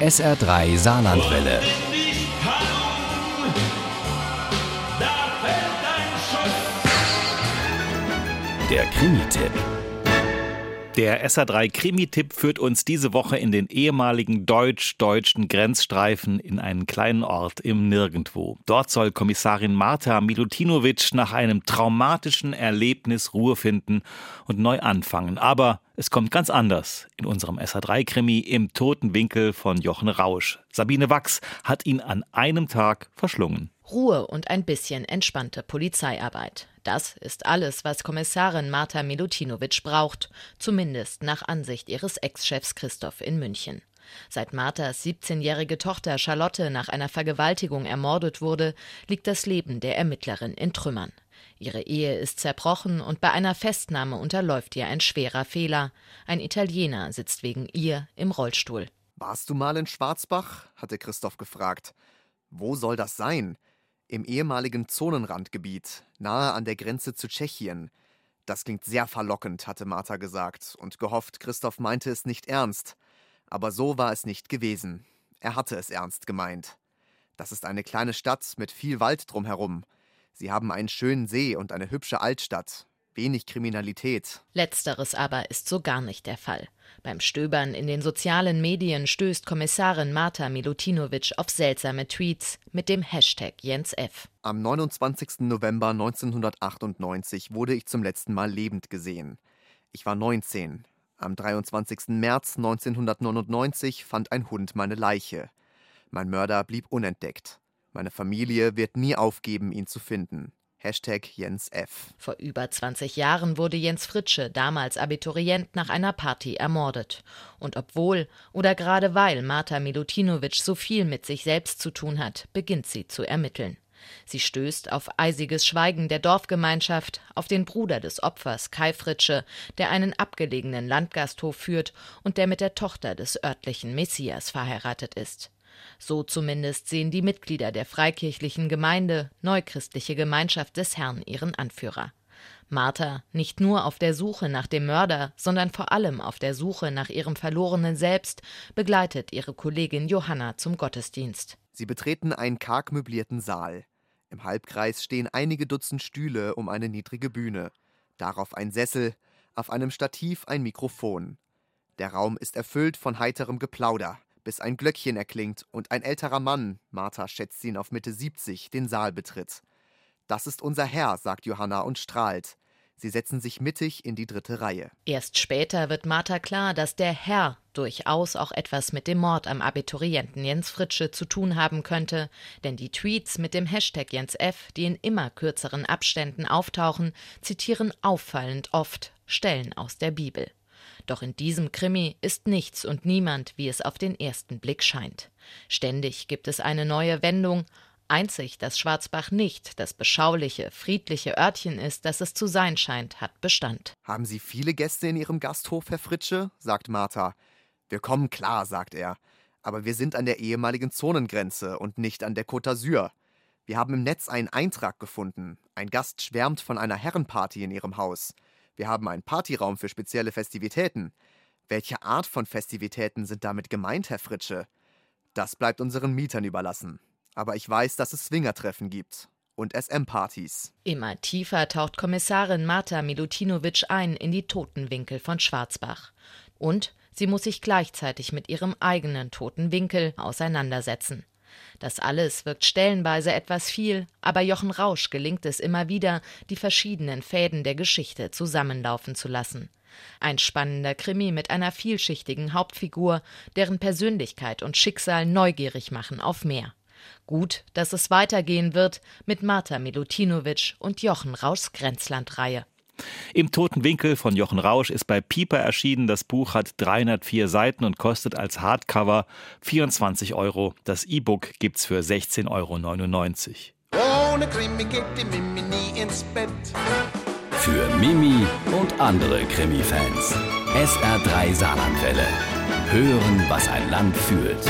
SR3 Saarlandwelle. Der Krimi-Tipp. Der SR3-Krimi-Tipp führt uns diese Woche in den ehemaligen deutsch-deutschen Grenzstreifen in einen kleinen Ort im Nirgendwo. Dort soll Kommissarin Marta Milutinovic nach einem traumatischen Erlebnis Ruhe finden und neu anfangen. Aber es kommt ganz anders in unserem SR3-Krimi Im toten Winkel von Jochen Rausch. Sabine Wachs hat ihn an einem Tag verschlungen. Ruhe und ein bisschen entspannte Polizeiarbeit. Das ist alles, was Kommissarin Marta Milutinovic braucht, zumindest nach Ansicht ihres Ex-Chefs Christoph in München. Seit Martas 17-jährige Tochter Charlotte nach einer Vergewaltigung ermordet wurde, liegt das Leben der Ermittlerin in Trümmern. Ihre Ehe ist zerbrochen und bei einer Festnahme unterläuft ihr ein schwerer Fehler. Ein Italiener sitzt wegen ihr im Rollstuhl. »Warst du mal in Schwarzbach?« hatte Christoph gefragt. »Wo soll das sein?« Im ehemaligen Zonenrandgebiet, nahe an der Grenze zu Tschechien. Das klingt sehr verlockend, hatte Marta gesagt und gehofft, Christoph meinte es nicht ernst. Aber so war es nicht gewesen. Er hatte es ernst gemeint. Das ist eine kleine Stadt mit viel Wald drumherum. Sie haben einen schönen See und eine hübsche Altstadt. Wenig Kriminalität. Letzteres aber ist so gar nicht der Fall. Beim Stöbern in den sozialen Medien stößt Kommissarin Marta Milutinovic auf seltsame Tweets mit dem Hashtag Jens F. Am 29. November 1998 wurde ich zum letzten Mal lebend gesehen. Ich war 19. Am 23. März 1999 fand ein Hund meine Leiche. Mein Mörder blieb unentdeckt. Meine Familie wird nie aufgeben, ihn zu finden. Hashtag Jens F. Vor über 20 Jahren wurde Jens Fritsche, damals Abiturient, nach einer Party ermordet. Und obwohl oder gerade weil Marta Milutinovic so viel mit sich selbst zu tun hat, beginnt sie zu ermitteln. Sie stößt auf eisiges Schweigen der Dorfgemeinschaft, auf den Bruder des Opfers, Kai Fritsche, der einen abgelegenen Landgasthof führt und der mit der Tochter des örtlichen Messias verheiratet ist. So zumindest sehen die Mitglieder der freikirchlichen Gemeinde, Neuchristliche Gemeinschaft des Herrn, ihren Anführer. Marta, nicht nur auf der Suche nach dem Mörder, sondern vor allem auf der Suche nach ihrem verlorenen Selbst, begleitet ihre Kollegin Johanna zum Gottesdienst. Sie betreten einen karg möblierten Saal. Im Halbkreis stehen einige Dutzend Stühle um eine niedrige Bühne. Darauf ein Sessel, auf einem Stativ ein Mikrofon. Der Raum ist erfüllt von heiterem Geplauder, bis ein Glöckchen erklingt und ein älterer Mann, Marta schätzt ihn auf Mitte 70, den Saal betritt. »Das ist unser Herr«, sagt Johanna und strahlt. Sie setzen sich mittig in die dritte Reihe. Erst später wird Marta klar, dass der Herr durchaus auch etwas mit dem Mord am Abiturienten Jens Fritsche zu tun haben könnte, denn die Tweets mit dem Hashtag Jens F., die in immer kürzeren Abständen auftauchen, zitieren auffallend oft Stellen aus der Bibel. Doch in diesem Krimi ist nichts und niemand, wie es auf den ersten Blick scheint. Ständig gibt es eine neue Wendung. Einzig, dass Schwarzbach nicht das beschauliche, friedliche Örtchen ist, das es zu sein scheint, hat Bestand. »Haben Sie viele Gäste in Ihrem Gasthof, Herr Fritsche?« sagt Marta. »Wir kommen klar«, sagt er. »Aber wir sind an der ehemaligen Zonengrenze und nicht an der Côte d'Azur. Wir haben im Netz einen Eintrag gefunden. Ein Gast schwärmt von einer Herrenparty in ihrem Haus. Wir haben einen Partyraum für spezielle Festivitäten. Welche Art von Festivitäten sind damit gemeint, Herr Fritsche? Das bleibt unseren Mietern überlassen. Aber ich weiß, dass es Swingertreffen gibt. Und SM-Partys.« Immer tiefer taucht Kommissarin Marta Milutinovic ein in die toten Winkel von Schwarzbach. Und sie muss sich gleichzeitig mit ihrem eigenen toten Winkel auseinandersetzen. Das alles wirkt stellenweise etwas viel, aber Jochen Rausch gelingt es immer wieder, die verschiedenen Fäden der Geschichte zusammenlaufen zu lassen. Ein spannender Krimi mit einer vielschichtigen Hauptfigur, deren Persönlichkeit und Schicksal neugierig machen auf mehr. Gut, dass es weitergehen wird mit Marta Milutinovic und Jochen Rauschs Grenzlandreihe. Im toten Winkel von Jochen Rausch ist bei Piper erschienen. Das Buch hat 304 Seiten und kostet als Hardcover 24 €. Das E-Book gibt's für 16,99 €. Ohne Krimi geht die Mimi nie ins Bett. Für Mimi und andere Krimi-Fans. SR3 Saarlandwelle. Hören, was ein Land fühlt.